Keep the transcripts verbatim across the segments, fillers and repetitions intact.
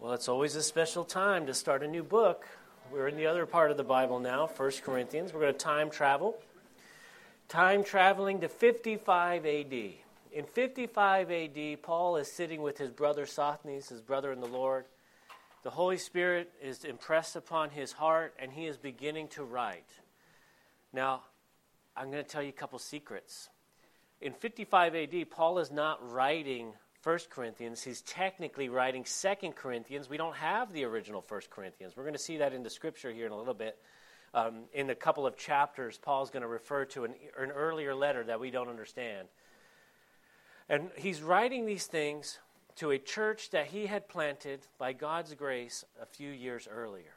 Well, it's always a special time to start a new book. We're in the other part of the Bible now, First Corinthians. We're going to time travel. Time traveling to fifty-five A D In fifty-five A D, Paul is sitting with his brother Sosthenes, his brother in the Lord. The Holy Spirit is impressed upon his heart, and he is beginning to write. Now, I'm going to tell you a couple secrets. In fifty-five A D, Paul is not writing First Corinthians. He's technically writing Second Corinthians. We don't have the original First Corinthians. We're going to see that in the Scripture here in a little bit. Um, in a couple of chapters, Paul's going to refer to an, an earlier letter that we don't understand. And he's writing these things to a church that he had planted by God's grace a few years earlier.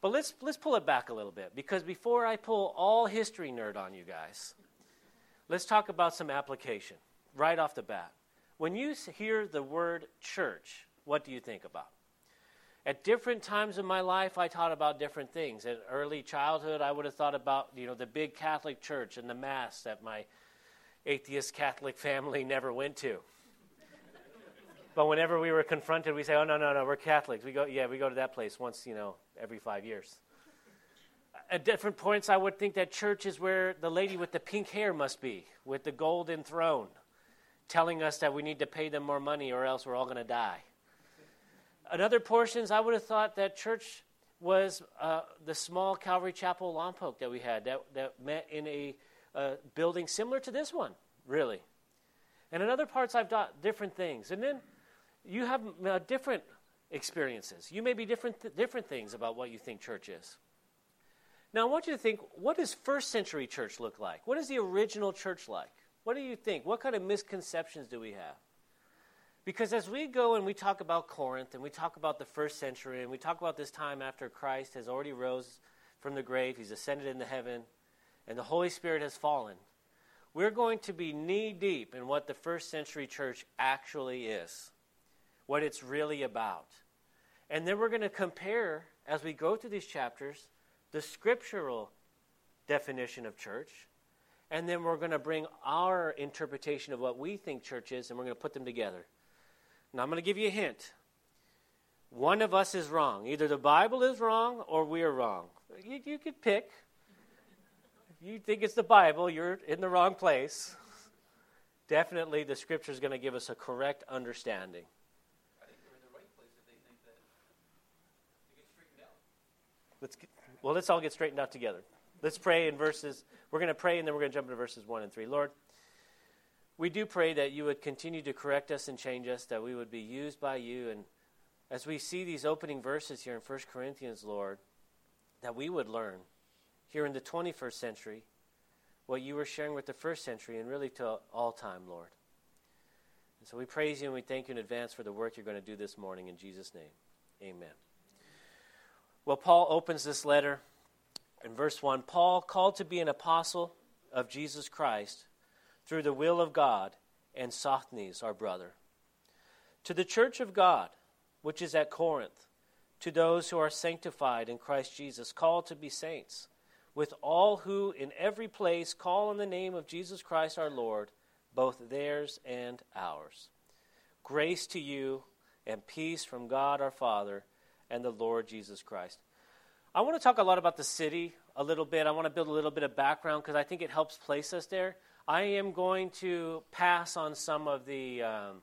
But let's let's pull it back a little bit, because before I pull all history nerd on you guys, let's talk about some application right off the bat. When you hear the word church, what do you think about? At different times in my life, I taught about different things. In early childhood, I would have thought about, you know, the big Catholic church and the mass that my atheist Catholic family never went to. But whenever we were confronted, we say, oh, no, no, no, we're Catholics. We go, yeah, we go to that place once, you know, every five years. At different points, I would think that church is where the lady with the pink hair must be, with the golden throne, telling us that we need to pay them more money or else we're all going to die. At other portions, I would have thought that church was uh, the small Calvary Chapel Lompoc that we had that, that met in a uh, building similar to this one, really. And in other parts, I've done different things. And then you have uh, different experiences. You may be different, th- different things about what you think church is. Now, I want you to think, what does first century church look like? What is the original church like? What do you think? What kind of misconceptions do we have? Because as we go and we talk about Corinth and we talk about the first century and we talk about this time after Christ has already rose from the grave, he's ascended into heaven, and the Holy Spirit has fallen, we're going to be knee-deep in what the first century church actually is, what it's really about. And then we're going to compare, as we go through these chapters, the scriptural definition of church. And then we're going to bring our interpretation of what we think church is, and we're going to put them together. Now, I'm going to give you a hint. One of us is wrong. Either the Bible is wrong or we are wrong. You, you could pick. If you think it's the Bible, you're in the wrong place. Definitely the Scripture is going to give us a correct understanding. I think we're in the right place if they think that they get straightened out. Let's get, well, let's all get straightened out together. Let's pray in verses, we're going to pray and then we're going to jump into verses one and three. Lord, we do pray that you would continue to correct us and change us, that we would be used by you. And as we see these opening verses here in First Corinthians, Lord, that we would learn here in the twenty-first century what you were sharing with the first century and really to all time, Lord. And so we praise you and we thank you in advance for the work you're going to do this morning. In Jesus' name, amen. Well, Paul opens this letter. In verse one, Paul, called to be an apostle of Jesus Christ through the will of God, and Sosthenes, our brother. To the church of God, which is at Corinth, to those who are sanctified in Christ Jesus, called to be saints, with all who in every place call on the name of Jesus Christ our Lord, both theirs and ours. Grace to you and peace from God our Father and the Lord Jesus Christ. I want to talk a lot about the city a little bit. I want to build a little bit of background because I think it helps place us there. I am going to pass on some of the um,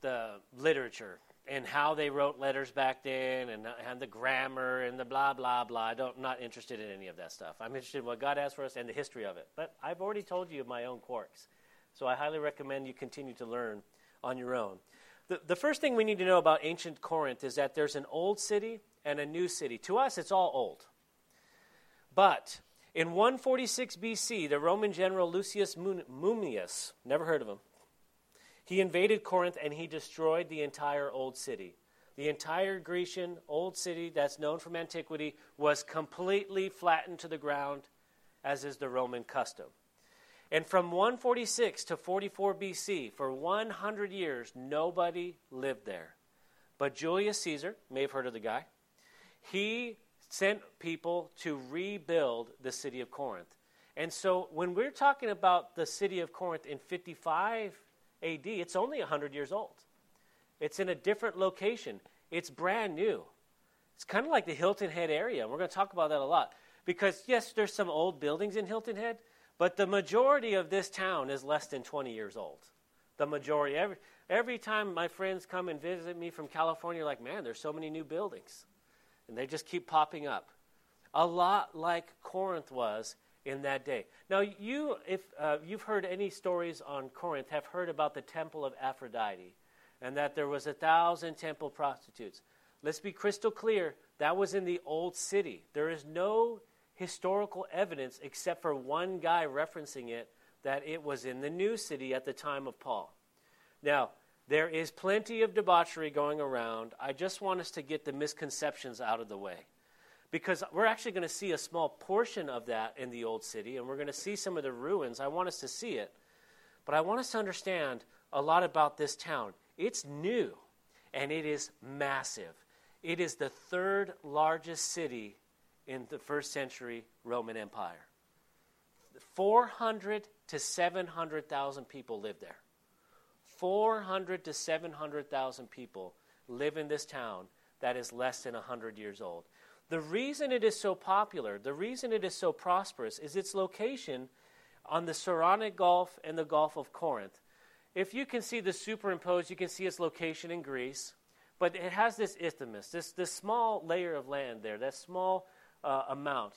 the literature and how they wrote letters back then and, and the grammar and the blah, blah, blah. I don't, I'm not interested in any of that stuff. I'm interested in what God has for us and the history of it. But I've already told you my own quirks, so I highly recommend you continue to learn on your own. The, the first thing we need to know about ancient Corinth is that there's an old city and a new city. To us, it's all old. But in one forty-six B C, the Roman general Lucius Mummius, never heard of him, he invaded Corinth and he destroyed the entire old city. The entire Grecian old city that's known from antiquity was completely flattened to the ground, as is the Roman custom. And from one forty-six to forty-four B C, for one hundred years, nobody lived there. But Julius Caesar, may have heard of the guy, he sent people to rebuild the city of Corinth. And so when we're talking about the city of Corinth in fifty-five A D, it's only one hundred years old. It's in a different location. It's brand new. It's kind of like the Hilton Head area. We're going to talk about that a lot. Because, yes, there's some old buildings in Hilton Head, but the majority of this town is less than twenty years old. The majority. Every, every time my friends come and visit me from California, like, man, there's so many new buildings. And they just keep popping up. A lot like Corinth was in that day. Now, you, if uh, you've heard any stories on Corinth, have heard about the temple of Aphrodite and that there was a thousand temple prostitutes. Let's be crystal clear. That was in the old city. There is no historical evidence except for one guy referencing it that it was in the new city at the time of Paul. Now, there is plenty of debauchery going around. I just want us to get the misconceptions out of the way, because we're actually going to see a small portion of that in the old city, and we're going to see some of the ruins. I want us to see it, but I want us to understand a lot about this town. It's new, and it is massive. It is the third largest city in the first century Roman Empire. four hundred to seven hundred thousand people live there. four hundred to seven hundred thousand people live in this town that is less than one hundred years old. The reason it is so popular, the reason it is so prosperous, is its location on the Saronic Gulf and the Gulf of Corinth. If you can see the superimposed, you can see its location in Greece, but it has this isthmus, this, this small layer of land there, that small uh, amount.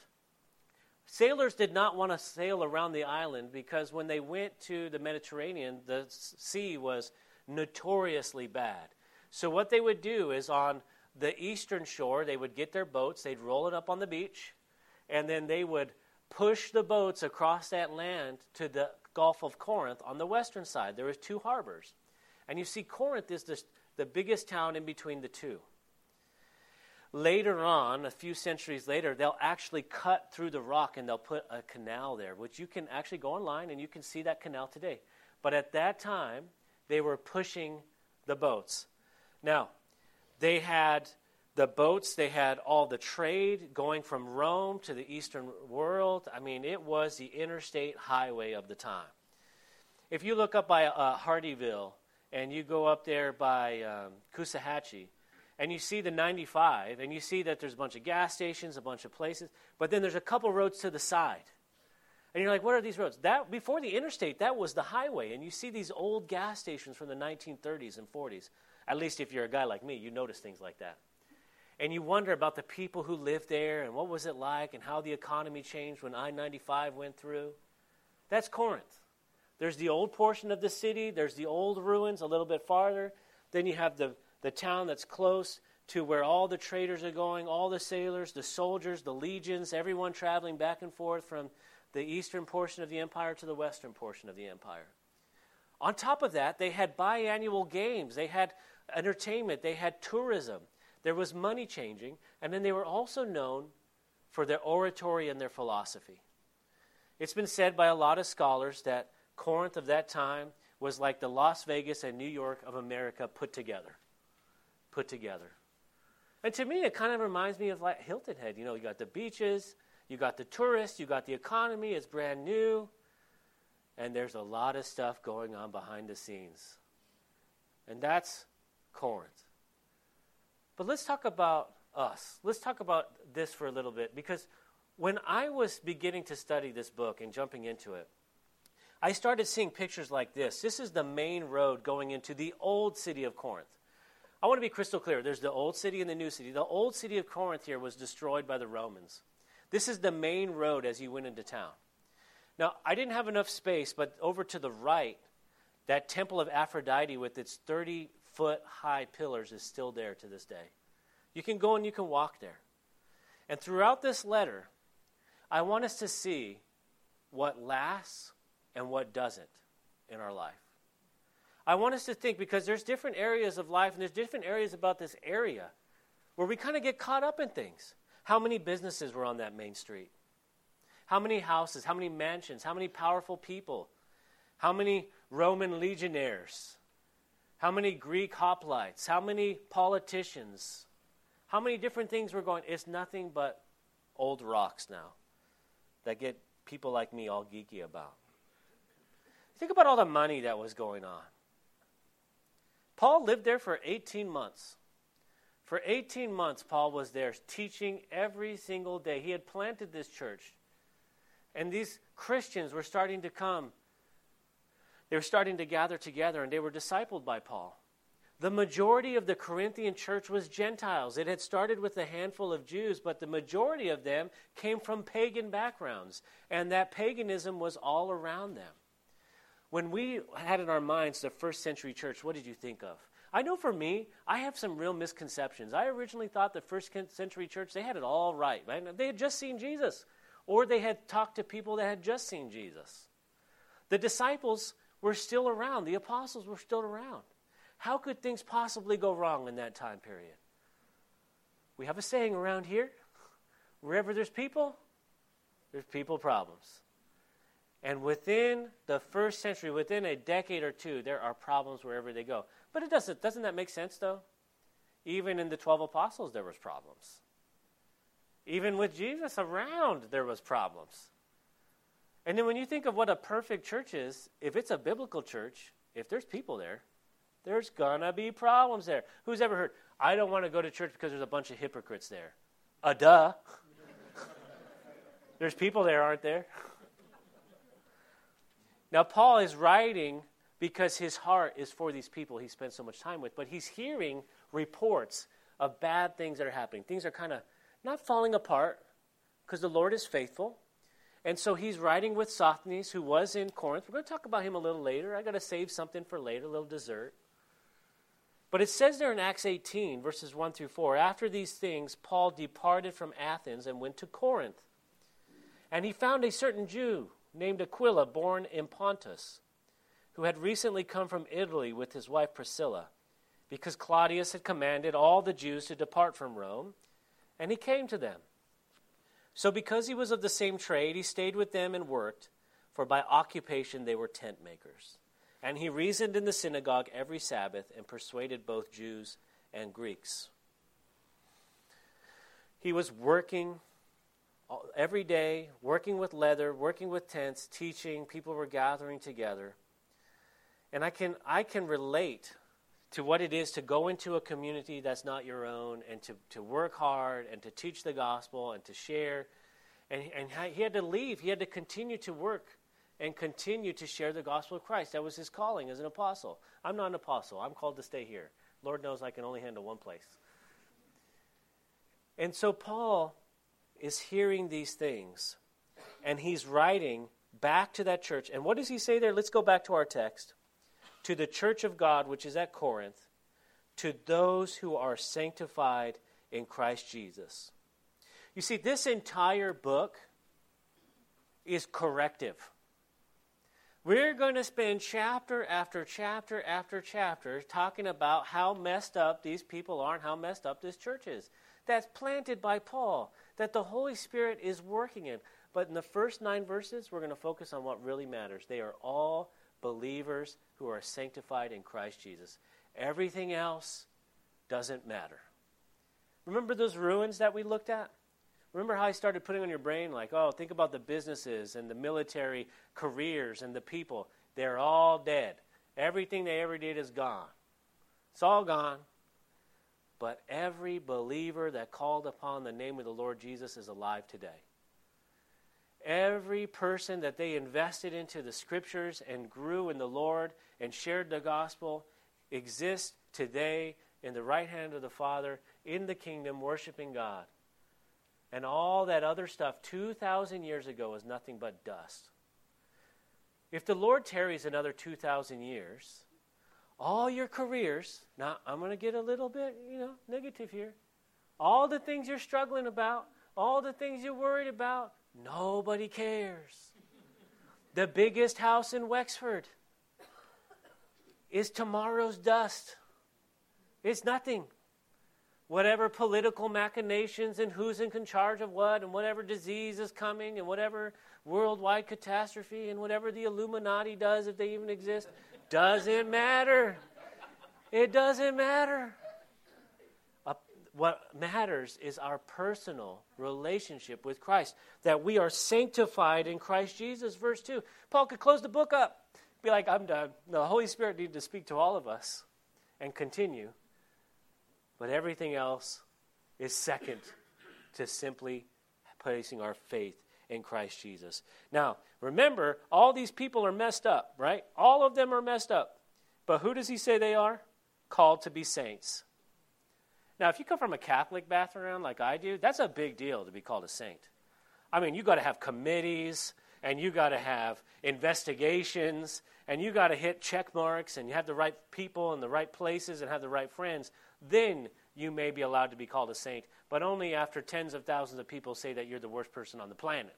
Sailors did not want to sail around the island because when they went to the Mediterranean, the sea was notoriously bad. So what they would do is on the eastern shore, they would get their boats, they'd roll it up on the beach, and then they would push the boats across that land to the Gulf of Corinth on the western side. There was two harbors. And you see Corinth is the, the biggest town in between the two. Later on, a few centuries later, they'll actually cut through the rock and they'll put a canal there, which you can actually go online and you can see that canal today. But at that time, they were pushing the boats. Now, they had the boats, they had all the trade going from Rome to the eastern world. I mean, it was the interstate highway of the time. If you look up by uh, Hardyville and you go up there by um, Coosawhatchee and you see the ninety-five and you see that there's a bunch of gas stations, a bunch of places, but then there's a couple roads to the side. And you're like, what are these roads? That before the interstate, that was the highway. And you see these old gas stations from the nineteen thirties and forties. At least if you're a guy like me, you notice things like that. And you wonder about the people who lived there and what was it like and how the economy changed when I ninety-five went through. That's Corinth. There's the old portion of the city. There's the old ruins a little bit farther. Then you have the, the town that's close to where all the traders are going, all the sailors, the soldiers, the legions, everyone traveling back and forth from the eastern portion of the empire to the western portion of the empire. On top of that, they had biannual games. They had entertainment, they had tourism, there was money changing, and then they were also known for their oratory and their philosophy. It's been said by a lot of scholars that Corinth of that time was like the Las Vegas and New York of America put together. Put together. And to me, it kind of reminds me of like Hilton Head. You know, you got the beaches, you got the tourists, you got the economy, it's brand new, and there's a lot of stuff going on behind the scenes. And that's Corinth. But let's talk about us. Let's talk about this for a little bit, because when I was beginning to study this book and jumping into it, I started seeing pictures like this. This is the main road going into the old city of Corinth. I want to be crystal clear. There's the old city and the new city. The old city of Corinth here was destroyed by the Romans. This is the main road as you went into town. Now, I didn't have enough space, but over to the right, that temple of Aphrodite with its thirty-foot-high pillars is still there to this day. You can go and you can walk there. And throughout this letter, I want us to see what lasts and what doesn't in our life. I want us to think, because there's different areas of life and there's different areas about this area where we kind of get caught up in things. How many businesses were on that main street? How many houses? How many mansions? How many powerful people? How many Roman legionnaires? How many Greek hoplites? How many politicians? How many different things were going? It's nothing but old rocks now that get people like me all geeky about. Think about all the money that was going on. Paul lived there for eighteen months. For eighteen months, Paul was there teaching every single day. He had planted this church. And these Christians were starting to come. They were starting to gather together, and they were discipled by Paul. The majority of the Corinthian church was Gentiles. It had started with a handful of Jews, but the majority of them came from pagan backgrounds, and that paganism was all around them. When we had in our minds the first century church, what did you think of? I know for me, I have some real misconceptions. I originally thought the first century church, they had it all right, right? They had just seen Jesus, or they had talked to people that had just seen Jesus. The disciples were still around. The apostles were still around. How could things possibly go wrong in that time period? We have a saying around here, wherever there's people, there's people problems. And within the first century, within a decade or two, there are problems wherever they go. But it doesn't, doesn't that make sense, though? Even in the twelve apostles, there was problems. Even with Jesus around, there was problems. And then when you think of what a perfect church is, if it's a biblical church, if there's people there, there's going to be problems there. Who's ever heard, I don't want to go to church because there's a bunch of hypocrites there? Uh, duh. There's people there, aren't there? Now, Paul is writing because his heart is for these people he spends so much time with, but he's hearing reports of bad things that are happening. Things are kind of not falling apart because the Lord is faithful. And so he's writing with Sosthenes, who was in Corinth. We're going to talk about him a little later. I got to save something for later, a little dessert. But it says there in Acts eighteen, verses one through four, after these things, Paul departed from Athens and went to Corinth. And he found a certain Jew named Aquila, born in Pontus, who had recently come from Italy with his wife Priscilla, because Claudius had commanded all the Jews to depart from Rome, and he came to them. So because he was of the same trade, he stayed with them and worked, for by occupation they were tent makers. And he reasoned in the synagogue every Sabbath and persuaded both Jews and Greeks. He was working every day, working with leather, working with tents, teaching. People were gathering together. And I can I can relate to what it is to go into a community that's not your own and to, to work hard and to teach the gospel and to share. And, and he had to leave. He had to continue to work and continue to share the gospel of Christ. That was his calling as an apostle. I'm not an apostle. I'm called to stay here. Lord knows I can only handle one place. And so Paul is hearing these things, and he's writing back to that church. And what does he say there? Let's go back to our text. To the church of God, which is at Corinth, to those who are sanctified in Christ Jesus. You see, this entire book is corrective. We're going to spend chapter after chapter after chapter talking about how messed up these people are and how messed up this church is. That's planted by Paul, that the Holy Spirit is working in. But in the first nine verses, we're going to focus on what really matters. They are all believers who are sanctified in Christ Jesus. Everything else doesn't matter. Remember those ruins that we looked at? Remember how I started putting on your brain, like, oh, think about the businesses and the military careers and the people. They're all dead. Everything they ever did is gone. It's all gone. But every believer that called upon the name of the Lord Jesus is alive today. Every person that they invested into the scriptures and grew in the Lord and shared the gospel exists today in the right hand of the Father, in the kingdom, worshiping God. And all that other stuff two thousand years ago is nothing but dust. If the Lord tarries another two thousand years, all your careers, now I'm going to get a little bit, you know, negative here. All the things you're struggling about, all the things you're worried about, nobody cares. The biggest house in Wexford is tomorrow's dust. It's nothing. Whatever political machinations and who's in charge of what and whatever disease is coming and whatever worldwide catastrophe and whatever the Illuminati does, if they even exist, doesn't matter. It doesn't matter. Uh, what matters is our personal relationship with Christ, that we are sanctified in Christ Jesus, verse two. Paul could close the book up, be like, I'm done. No, the Holy Spirit needed to speak to all of us. and continue, but everything else is second to simply placing our faith in Christ Jesus. Now, remember, all these people are messed up, right? All of them are messed up. But who does he say they are? Called to be saints. Now, if you come from a Catholic background like I do, that's a big deal to be called a saint. I mean, you got to have committees, and you got to have investigations, and you got to hit check marks, and you have the right people in the right places and have the right friends. Then you may be allowed to be called a saint, but only after tens of thousands of people say that you're the worst person on the planet.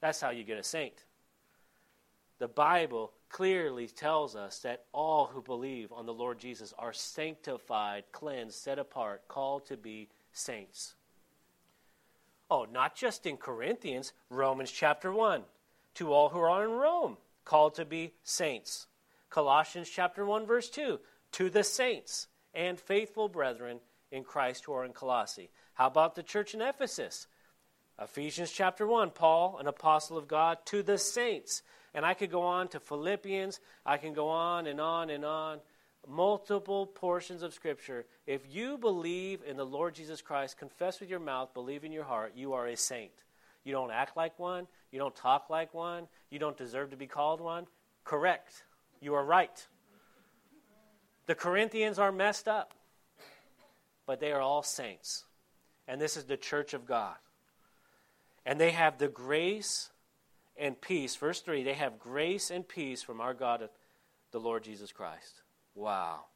That's how you get a saint. The Bible clearly tells us that all who believe on the Lord Jesus are sanctified, cleansed, set apart, called to be saints. Oh, not just in Corinthians, Romans chapter one. To all who are in Rome, called to be saints. Colossians chapter one, verse two. To the saints and faithful brethren in Christ who are in Colossae. How about the church in Ephesus? Ephesians chapter one, Paul, an apostle of God, to the saints. And I could go on to Philippians. I can go on and on and on. Multiple portions of Scripture. If you believe in the Lord Jesus Christ, confess with your mouth, believe in your heart, you are a saint. You don't act like one. You don't talk like one. You don't deserve to be called one. Correct. You are right. The Corinthians are messed up, but they are all saints. And this is the church of God. And they have the grace and peace. Verse three, they have grace and peace from our God, the Lord Jesus Christ. Wow.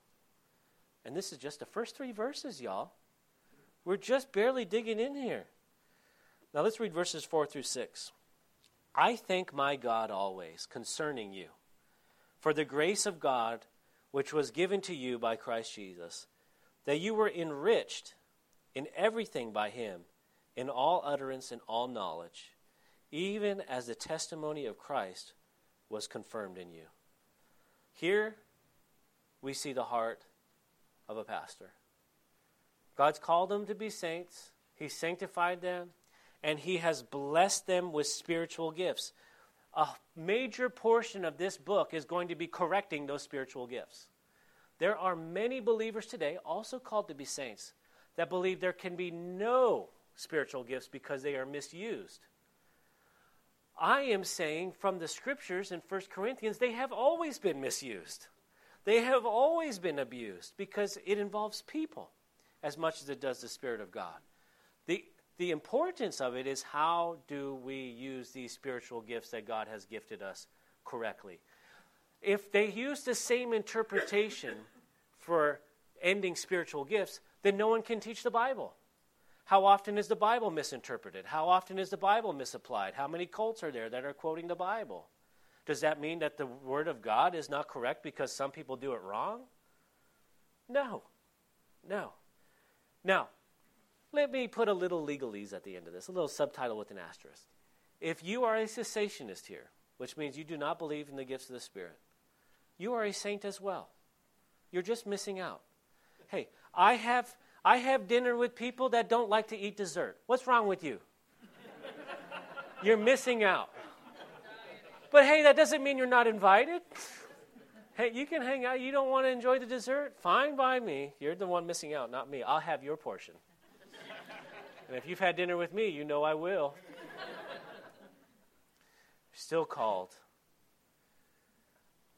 And this is just the first three verses, y'all. We're just barely digging in here. Now let's read verses four through six. I thank my God always concerning you, for the grace of God which was given to you by Christ Jesus, that you were enriched in everything by him, in all utterance and all knowledge, even as the testimony of Christ was confirmed in you. Here we see the heart of a pastor. God's called them to be saints. He sanctified them, and he has blessed them with spiritual gifts. A major portion of this book is going to be correcting those spiritual gifts. There are many believers today, also called to be saints, that believe there can be no spiritual gifts because they are misused. I am saying from the Scriptures in First Corinthians, they have always been misused. They have always been abused because it involves people as much as it does the Spirit of God. The The importance of it is, how do we use these spiritual gifts that God has gifted us correctly? If they use the same interpretation for ending spiritual gifts, then no one can teach the Bible. How often is the Bible misinterpreted? How often is the Bible misapplied? How many cults are there that are quoting the Bible? Does that mean that the Word of God is not correct because some people do it wrong? No. No. Now, let me put a little legalese at the end of this, a little subtitle with an asterisk. If you are a cessationist here, which means you do not believe in the gifts of the Spirit, you are a saint as well. You're just missing out. Hey, I have I have dinner with people that don't like to eat dessert. What's wrong with you? You're missing out. But hey, that doesn't mean you're not invited. Hey, you can hang out. You don't want to enjoy the dessert? Fine by me. You're the one missing out, not me. I'll have your portion. And if you've had dinner with me, you know I will. Still called.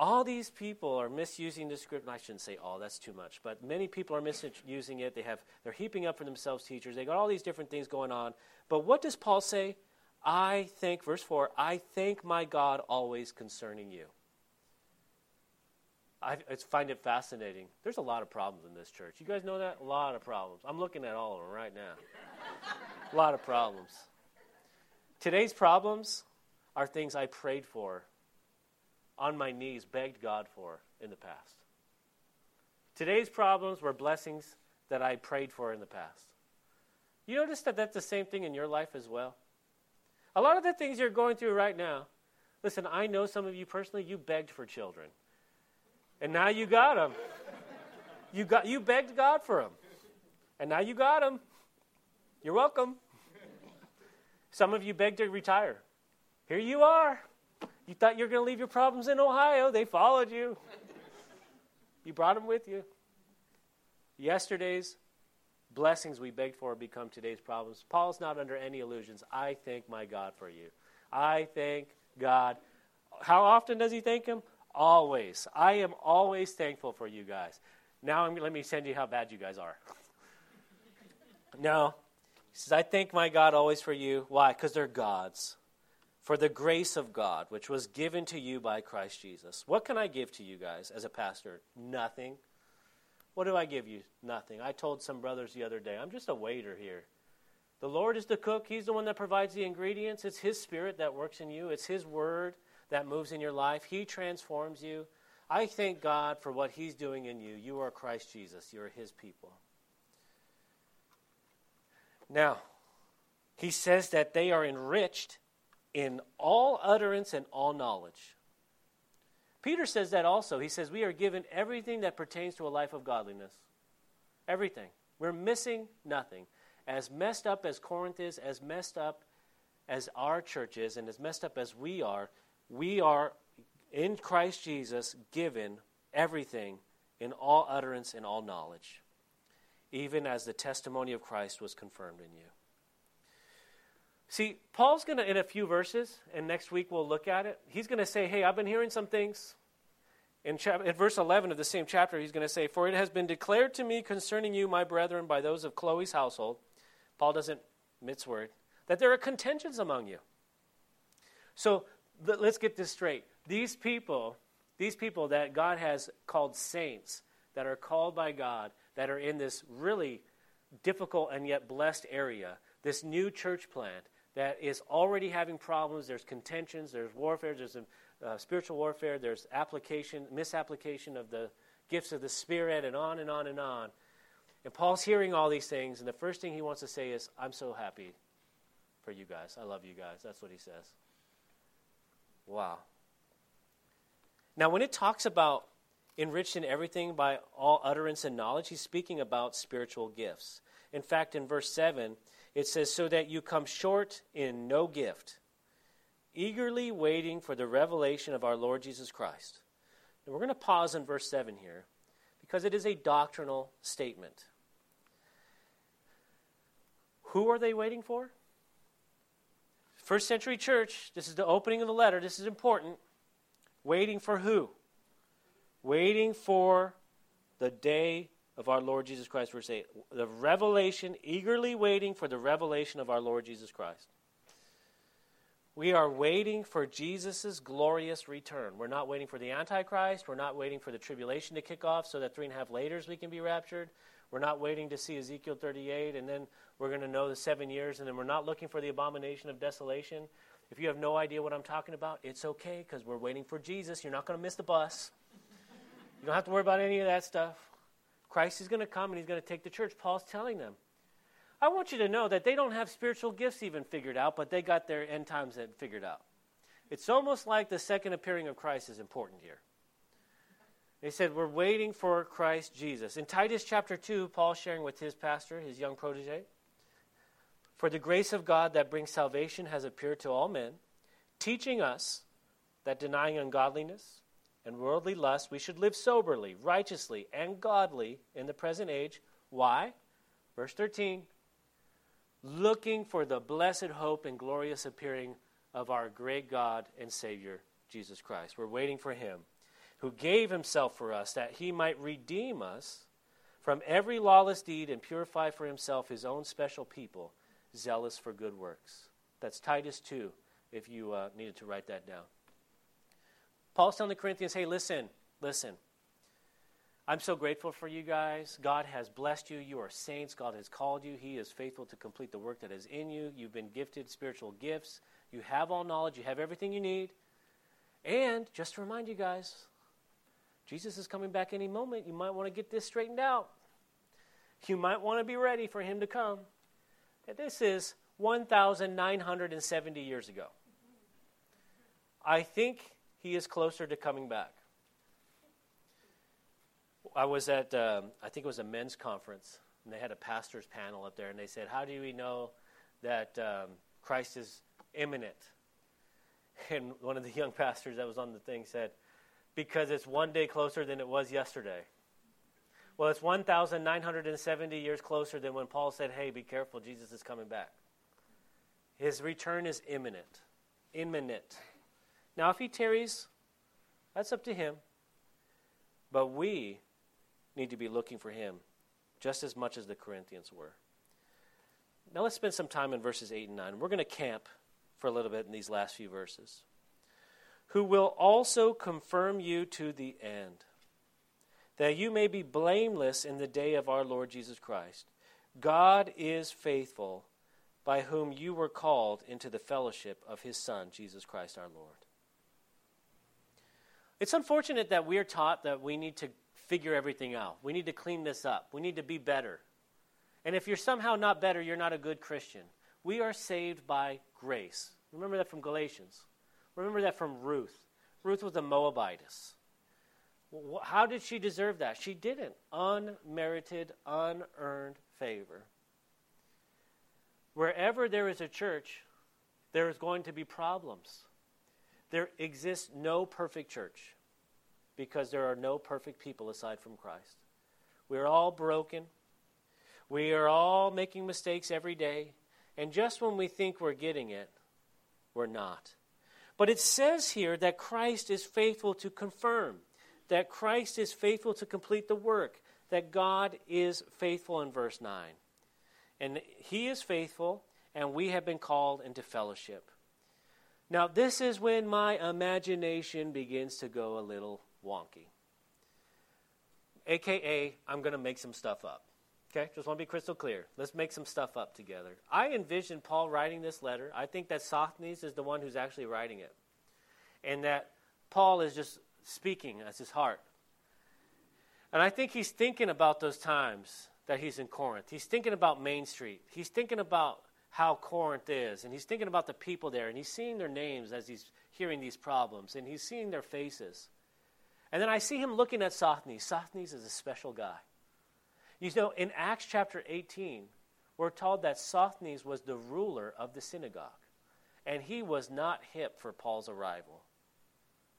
All these people are misusing the Scripture. I shouldn't say all, that's too much. But many people are misusing it. They have, they're heaping up for themselves teachers. They got all these different things going on. But what does Paul say? I thank, verse four, I thank my God always concerning you. I find it fascinating. There's a lot of problems in this church. You guys know that? A lot of problems. I'm looking at all of them right now. A lot of problems. Today's problems are things I prayed for, on my knees, begged God for in the past. Today's problems were blessings that I prayed for in the past. You notice that that's the same thing in your life as well? A lot of the things you're going through right now, listen, I know some of you personally, you begged for children. And now you got them. You got, you begged God for them. And now you got them. You're welcome. Some of you begged to retire. Here you are. You thought you were going to leave your problems in Ohio. They followed you. You brought them with you. Yesterday's blessings we begged for become today's problems. Paul's not under any illusions. I thank my God for you. I thank God. How often does he thank him? Always. I am always thankful for you guys. Now I'm, let me send you how bad you guys are. No. He says, I thank my God always for you. Why? Because they're God's. For the grace of God, which was given to you by Christ Jesus. What can I give to you guys as a pastor? Nothing. What do I give you? Nothing. I told some brothers the other day, I'm just a waiter here. The Lord is the cook. He's the one that provides the ingredients. It's his spirit that works in you. It's his word that moves in your life. He transforms you. I thank God for what he's doing in you. You are Christ Jesus. You are his people. Now, he says that they are enriched in all utterance and all knowledge. Peter says that also. He says we are given everything that pertains to a life of godliness. Everything. We're missing nothing. As messed up as Corinth is, as messed up as our church is, and as messed up as we are, we are in Christ Jesus given everything in all utterance and all knowledge, even as the testimony of Christ was confirmed in you. See, Paul's going to, in a few verses, and next week we'll look at it, he's going to say, hey, I've been hearing some things. In, chap- in verse eleven of the same chapter, he's going to say, for it has been declared to me concerning you, my brethren, by those of Chloe's household, Paul doesn't mince word, that there are contentions among you. So let, let's get this straight. These people, these people that God has called saints, that are called by God, that are in this really difficult and yet blessed area, this new church plant, that is already having problems. There's contentions, there's warfare, there's uh, spiritual warfare, there's application, misapplication of the gifts of the Spirit, and on and on and on. And Paul's hearing all these things, and the first thing he wants to say is, I'm so happy for you guys. I love you guys. That's what he says. Wow. Now, when it talks about enriched in everything by all utterance and knowledge, he's speaking about spiritual gifts. In fact, in verse seven, it says, so that you come short in no gift, eagerly waiting for the revelation of our Lord Jesus Christ. And we're going to pause in verse seven here because it is a doctrinal statement. Who are they waiting for? First century church, this is the opening of the letter, this is important. Waiting for who? Waiting for the day of our Lord Jesus Christ, verse eight, the revelation, eagerly waiting for the revelation of our Lord Jesus Christ. We are waiting for Jesus' glorious return. We're not waiting for the Antichrist. We're not waiting for the tribulation to kick off so that three and a half later we can be raptured. We're not waiting to see Ezekiel thirty-eight, and then we're going to know the seven years, and then we're not looking for the abomination of desolation. If you have no idea what I'm talking about, it's okay, because we're waiting for Jesus. You're not going to miss the bus. You don't have to worry about any of that stuff. Christ is going to come, and he's going to take the church. Paul's telling them. I want you to know that they don't have spiritual gifts even figured out, but they got their end times figured out. It's almost like the second appearing of Christ is important here. They said, we're waiting for Christ Jesus. In Titus chapter two, Paul's sharing with his pastor, his young protege, for the grace of God that brings salvation has appeared to all men, teaching us that denying ungodliness and worldly lust, we should live soberly, righteously, and godly in the present age. Why? Verse thirteen, looking for the blessed hope and glorious appearing of our great God and Savior, Jesus Christ. We're waiting for him, who gave himself for us, that he might redeem us from every lawless deed and purify for himself his own special people, zealous for good works. That's Titus two, if you uh, needed to write that down. Paul's telling the Corinthians, hey, listen, listen. I'm so grateful for you guys. God has blessed you. You are saints. God has called you. He is faithful to complete the work that is in you. You've been gifted spiritual gifts. You have all knowledge. You have everything you need. And just to remind you guys, Jesus is coming back any moment. You might want to get this straightened out. You might want to be ready for him to come. And this is one thousand nine hundred seventy years ago. I think he is closer to coming back. I was at, um, I think it was a men's conference, and they had a pastor's panel up there, and they said, how do we know that um, Christ is imminent? And one of the young pastors that was on the thing said, because it's one day closer than it was yesterday. Well, it's one thousand nine hundred seventy years closer than when Paul said, hey, be careful, Jesus is coming back. His return is imminent. Imminent. Now, if he tarries, that's up to him. But we need to be looking for him just as much as the Corinthians were. Now, let's spend some time in verses eight and nine. We're going to camp for a little bit in these last few verses. Who will also confirm you to the end, that you may be blameless in the day of our Lord Jesus Christ. God is faithful, by whom you were called into the fellowship of his Son, Jesus Christ our Lord. It's unfortunate that we're taught that we need to figure everything out. We need to clean this up. We need to be better. And if you're somehow not better, you're not a good Christian. We are saved by grace. Remember that from Galatians. Remember that from Ruth. Ruth was a Moabitess. How did she deserve that? She didn't. Unmerited, unearned favor. Wherever there is a church, there is going to be problems. There exists no perfect church because there are no perfect people aside from Christ. We are all broken. We are all making mistakes every day. And just when we think we're getting it, we're not. But it says here that Christ is faithful to confirm, that Christ is faithful to complete the work, that God is faithful in verse nine. And he is faithful, and we have been called into fellowship. Now, this is when my imagination begins to go a little wonky. A K A, I'm going to make some stuff up. Okay, just want to be crystal clear. Let's make some stuff up together. I envision Paul writing this letter. I think that Sosthenes is the one who's actually writing it, and that Paul is just speaking as his heart. And I think he's thinking about those times that he's in Corinth. He's thinking about Main Street. He's thinking about how Corinth is, and he's thinking about the people there, and he's seeing their names as he's hearing these problems, and he's seeing their faces. And then I see him looking at Sosthenes. Sosthenes is a special guy. You know, in Acts chapter eighteen, we're told that Sosthenes was the ruler of the synagogue, and he was not hip for Paul's arrival.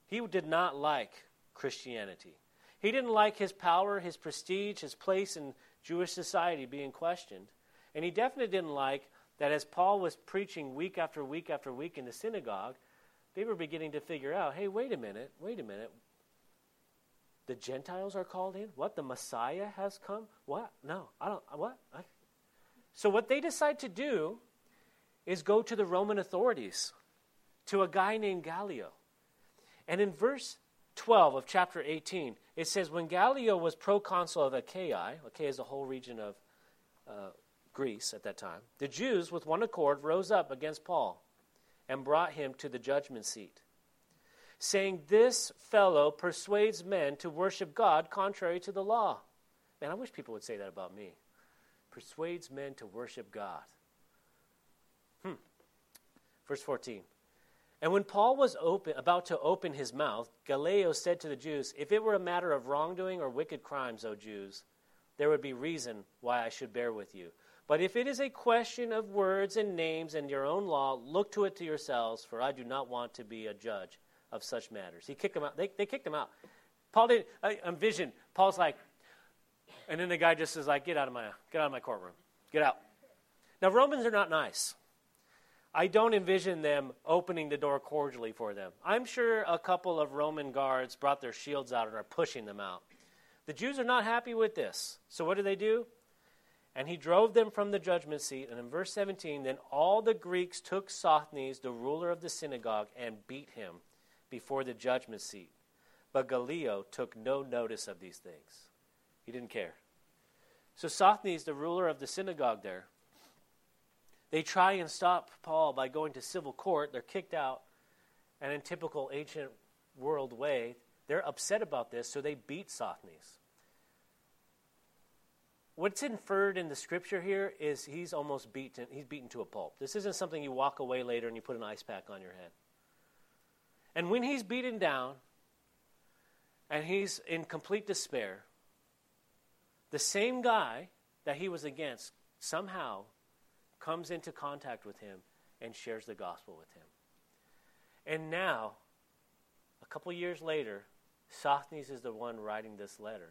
He did not like Christianity. He didn't like his power, his prestige, his place in Jewish society being questioned. And he definitely didn't like that as Paul was preaching week after week after week in the synagogue, they were beginning to figure out, hey, wait a minute, wait a minute. The Gentiles are called in? What? The Messiah has come? What? No, I don't, what? I... So what they decide to do is go to the Roman authorities, to a guy named Gallio. And in verse twelve of chapter eighteen, it says, when Gallio was proconsul of Achaia, Achaia is the whole region of uh, Greece at that time, the Jews with one accord rose up against Paul and brought him to the judgment seat, saying, this fellow persuades men to worship God contrary to the law. Man, I wish people would say that about me. Persuades men to worship God. Hmm. Verse fourteen. And when Paul was open, about to open his mouth, Gallio said to the Jews, if it were a matter of wrongdoing or wicked crimes, O Jews, there would be reason why I should bear with you. But if it is a question of words and names and your own law, look to it to yourselves, for I do not want to be a judge of such matters. He kicked them out. They, they kicked him out. Paul did. I envision Paul's like, and then the guy just is like, get out of my, get out of my courtroom. Get out. Now, Romans are not nice. I don't envision them opening the door cordially for them. I'm sure a couple of Roman guards brought their shields out and are pushing them out. The Jews are not happy with this. So what do they do? And he drove them from the judgment seat. And in verse seventeen, then all the Greeks took Sosthenes, the ruler of the synagogue, and beat him before the judgment seat. But Gallio took no notice of these things. He didn't care. So Sosthenes, the ruler of the synagogue there, they try and stop Paul by going to civil court. They're kicked out. And in typical ancient world way, they're upset about this, so they beat Sosthenes. What's inferred in the scripture here is he's almost beaten. He's beaten to a pulp. This isn't something you walk away later and you put an ice pack on your head. And when he's beaten down and he's in complete despair, the same guy that he was against somehow comes into contact with him and shares the gospel with him. And now, a couple years later, Sosthenes is the one writing this letter.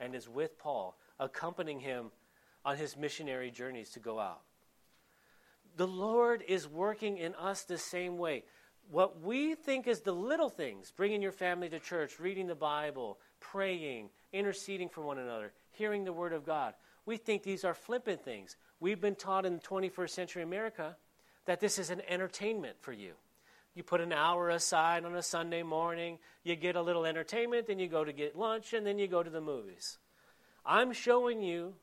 and is with Paul, accompanying him on his missionary journeys to go out. The Lord is working in us the same way. What we think is the little things, bringing your family to church, reading the Bible, praying, interceding for one another, hearing the Word of God, we think these are flippant things. We've been taught in twenty-first century America that this is an entertainment for you. You put an hour aside on a Sunday morning, you get a little entertainment, then you go to get lunch, and then you go to the movies. I'm showing you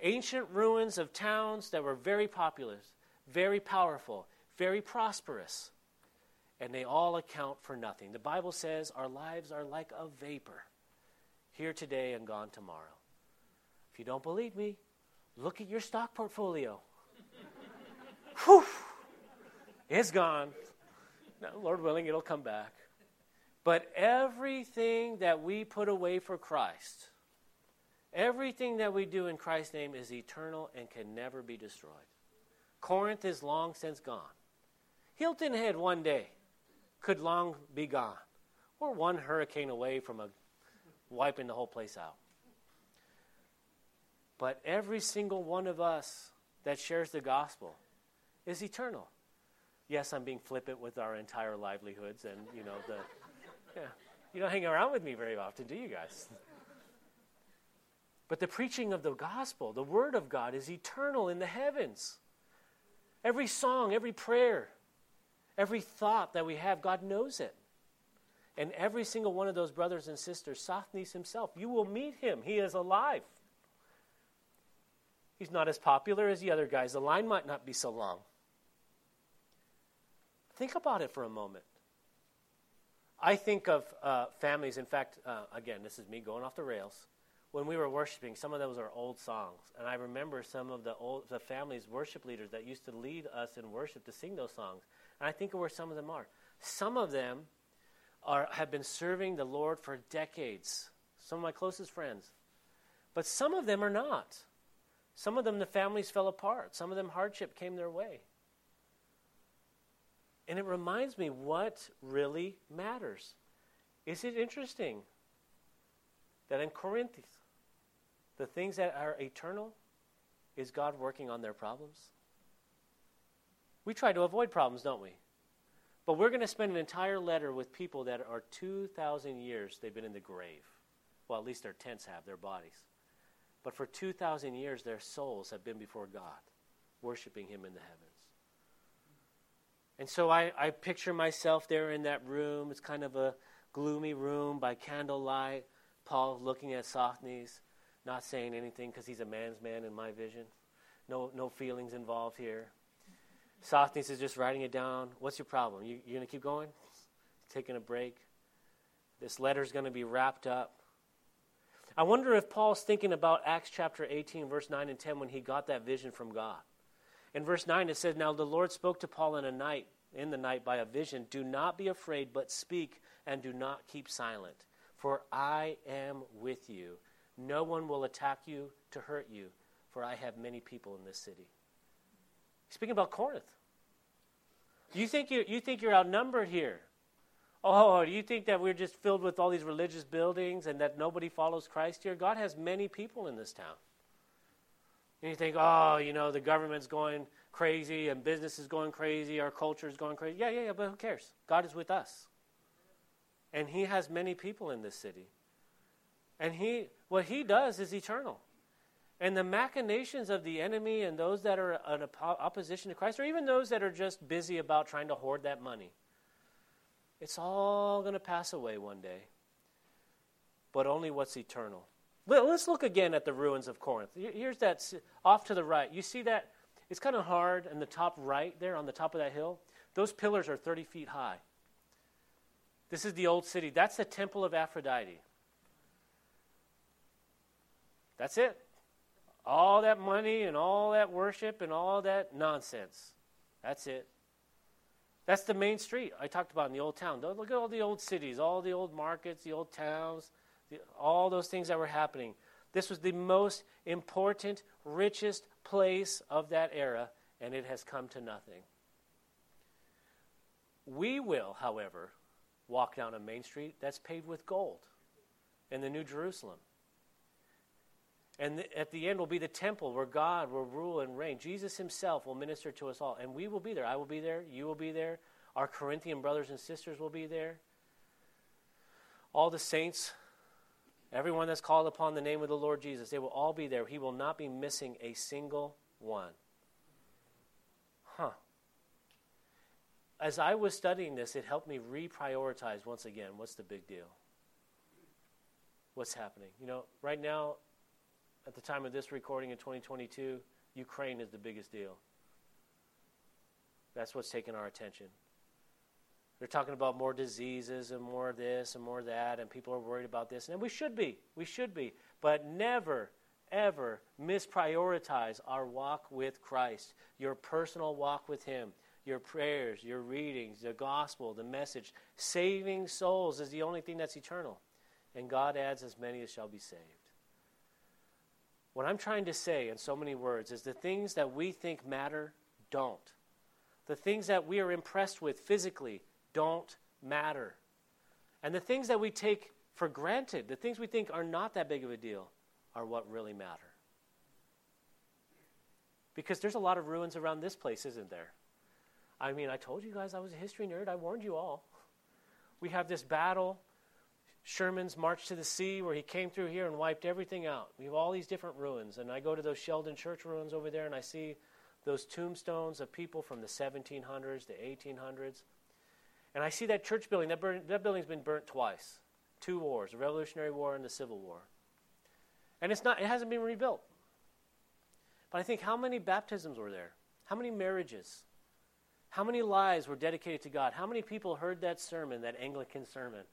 ancient ruins of towns that were very populous, very powerful, very prosperous, and they all account for nothing. The Bible says our lives are like a vapor, here today and gone tomorrow. If you don't believe me, look at your stock portfolio. Whew! It's gone. No, Lord willing, it'll come back. But everything that we put away for Christ, everything that we do in Christ's name is eternal and can never be destroyed. Corinth is long since gone. Hilton Head one day could long be gone. We're one hurricane away from a, wiping the whole place out. But every single one of us that shares the gospel is eternal. Yes, I'm being flippant with our entire livelihoods and, you know, the, yeah, you don't hang around with me very often, do you guys? But the preaching of the gospel, the word of God, is eternal in the heavens. Every song, every prayer, every thought that we have, God knows it. And every single one of those brothers and sisters, Sosthenes himself, you will meet him. He is alive. He's not as popular as the other guys. The line might not be so long. Think about it for a moment. I think of uh, families. In fact, uh, again, this is me going off the rails. When we were worshiping, some of those are old songs. And I remember some of the old, the families, worship leaders that used to lead us in worship to sing those songs. And I think of where some of them are. Some of them are have been serving the Lord for decades. Some of my closest friends. But some of them are not. Some of them, the families fell apart. Some of them, hardship came their way. And it reminds me what really matters. Is it interesting that in Corinth, the things that are eternal is God working on their problems? We try to avoid problems, don't we? But we're going to spend an entire letter with people that are two thousand years they've been in the grave. Well, at least their tents have, their bodies. But for two thousand years, their souls have been before God, worshiping him in the heavens. And so I, I picture myself there in that room. It's kind of a gloomy room by candlelight. Paul looking at Sosthenes, not saying anything because he's a man's man in my vision. No, no feelings involved here. Sosthenes is just writing it down. What's your problem? You, you're going to keep going? Taking a break. This letter's going to be wrapped up. I wonder if Paul's thinking about Acts chapter eighteen, verse nine and ten, when he got that vision from God. In verse nine, it says, Now the Lord spoke to Paul in a night, in the night by a vision. Do not be afraid, but speak, and do not keep silent. For I am with you. No one will attack you to hurt you, for I have many people in this city. He's speaking about Corinth. You think you you think you're outnumbered here? Oh, do you think that we're just filled with all these religious buildings and that nobody follows Christ here? God has many people in this town. And you think, oh, you know, the government's going crazy and business is going crazy, our culture is going crazy. Yeah, yeah, yeah, but who cares? God is with us. And he has many people in this city. And he, what he does is eternal. And the machinations of the enemy and those that are in opposition to Christ, or even those that are just busy about trying to hoard that money, it's all going to pass away one day, but only what's eternal. Let's look again at the ruins of Corinth. Here's that off to the right. You see that? It's kind of hard in the top right there on the top of that hill. Those pillars are thirty feet high. This is the old city. That's the temple of Aphrodite. That's it. All that money and all that worship and all that nonsense. That's it. That's the main street I talked about in the old town. Look at all the old cities, all the old markets, the old towns. All those things that were happening. This was the most important, richest place of that era, and it has come to nothing. We will, however, walk down a main street that's paved with gold in the New Jerusalem. And th- at the end will be the temple where God will rule and reign. Jesus himself will minister to us all. And we will be there. I will be there. You will be there. Our Corinthian brothers and sisters will be there. All the saints, everyone that's called upon the name of the Lord Jesus, they will all be there. He will not be missing a single one. Huh. As I was studying this, it helped me reprioritize once again. What's the big deal? What's happening? You know, right now, at the time of this recording in twenty twenty-two, Ukraine is the biggest deal. That's what's taking our attention. They're talking about more diseases and more of this and more of that, and people are worried about this. And we should be. We should be. But never, ever misprioritize our walk with Christ, your personal walk with him, your prayers, your readings, the gospel, the message. Saving souls is the only thing that's eternal. And God adds as many as shall be saved. What I'm trying to say in so many words is the things that we think matter don't. The things that we are impressed with physically don't matter. And the things that we take for granted, the things we think are not that big of a deal, are what really matter. Because there's a lot of ruins around this place, isn't there? I mean, I told you guys I was a history nerd. I warned you all. We have this battle, Sherman's March to the Sea, where he came through here and wiped everything out. We have all these different ruins. And I go to those Sheldon Church ruins over there, and I see those tombstones of people from the seventeen hundreds, the eighteen hundreds. And I see that church building. That, burn, that building's been burnt twice. Two wars, the Revolutionary War and the Civil War. And it's not, it hasn't been rebuilt. But I think how many baptisms were there? How many marriages? How many lives were dedicated to God? How many people heard that sermon, that Anglican sermon,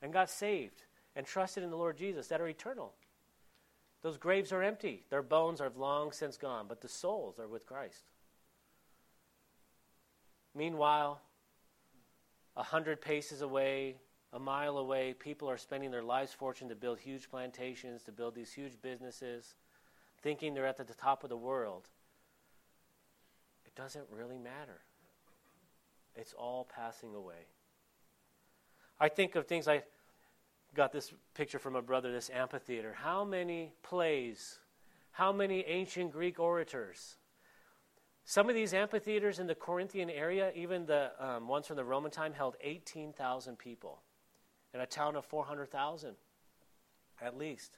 and got saved and trusted in the Lord Jesus that are eternal? Those graves are empty. Their bones are long since gone, but the souls are with Christ. Meanwhile, a hundred paces away, a mile away, people are spending their life's fortune to build huge plantations, to build these huge businesses, thinking they're at the top of the world. It doesn't really matter. It's all passing away. I think of things like, got this picture from a brother, this amphitheater. How many plays? How many ancient Greek orators? Some of these amphitheaters in the Corinthian area, even the um, ones from the Roman time, held eighteen thousand people in a town of four hundred thousand, at least.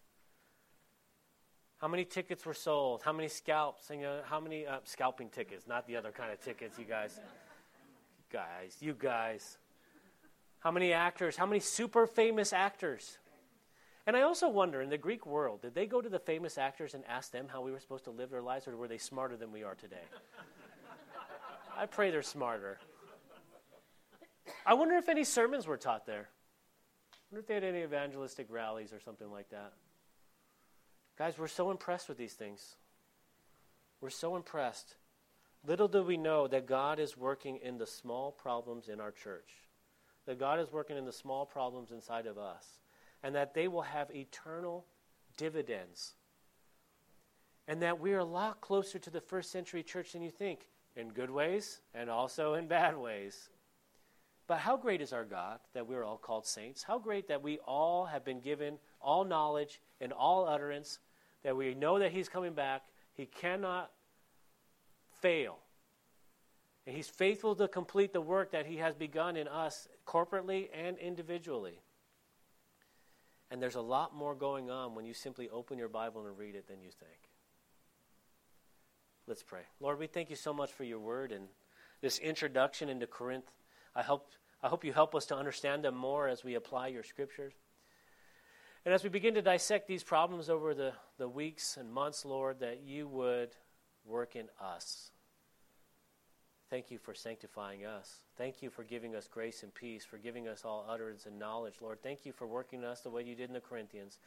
How many tickets were sold? How many scalps? You know, how many uh, scalping tickets? Not the other kind of tickets, you guys. You guys, you guys. How many actors? How many super famous actors? And I also wonder, in the Greek world, did they go to the famous actors and ask them how we were supposed to live their lives, or were they smarter than we are today? I pray they're smarter. I wonder if any sermons were taught there. I wonder if they had any evangelistic rallies or something like that. Guys, we're so impressed with these things. We're so impressed. Little do we know that God is working in the small problems in our church. That God is working in the small problems inside of us, and that they will have eternal dividends, and that we are a lot closer to the first century church than you think, in good ways and also in bad ways. But how great is our God that we're all called saints? How great that we all have been given all knowledge and all utterance, that we know that he's coming back. He cannot fail. And he's faithful to complete the work that he has begun in us corporately and individually. And there's a lot more going on when you simply open your Bible and read it than you think. Let's pray. Lord, we thank you so much for your word and this introduction into Corinth. I hope, I hope you help us to understand them more as we apply your scriptures. And as we begin to dissect these problems over the, the weeks and months, Lord, that you would work in us. Thank you for sanctifying us. Thank you for giving us grace and peace, for giving us all utterance and knowledge, Lord. Thank you for working us the way you did in the Corinthians.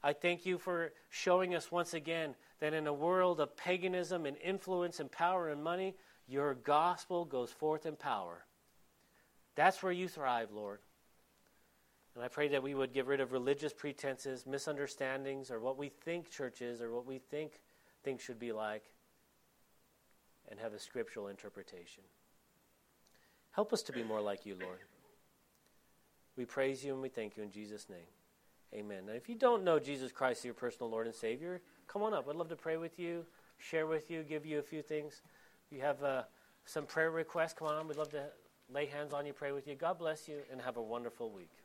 I thank you for showing us once again that in a world of paganism and influence and power and money, your gospel goes forth in power. That's where you thrive, Lord. And I pray that we would get rid of religious pretenses, misunderstandings, or what we think church is, or what we think things should be like, and have a scriptural interpretation. Help us to be more like you, Lord. We praise you and we thank you in Jesus' name. Amen. Now, if you don't know Jesus Christ as your personal Lord and Savior, come on up. I'd love to pray with you, share with you, give you a few things. If you have uh, some prayer requests, come on. We'd love to lay hands on you, pray with you. God bless you, and have a wonderful week.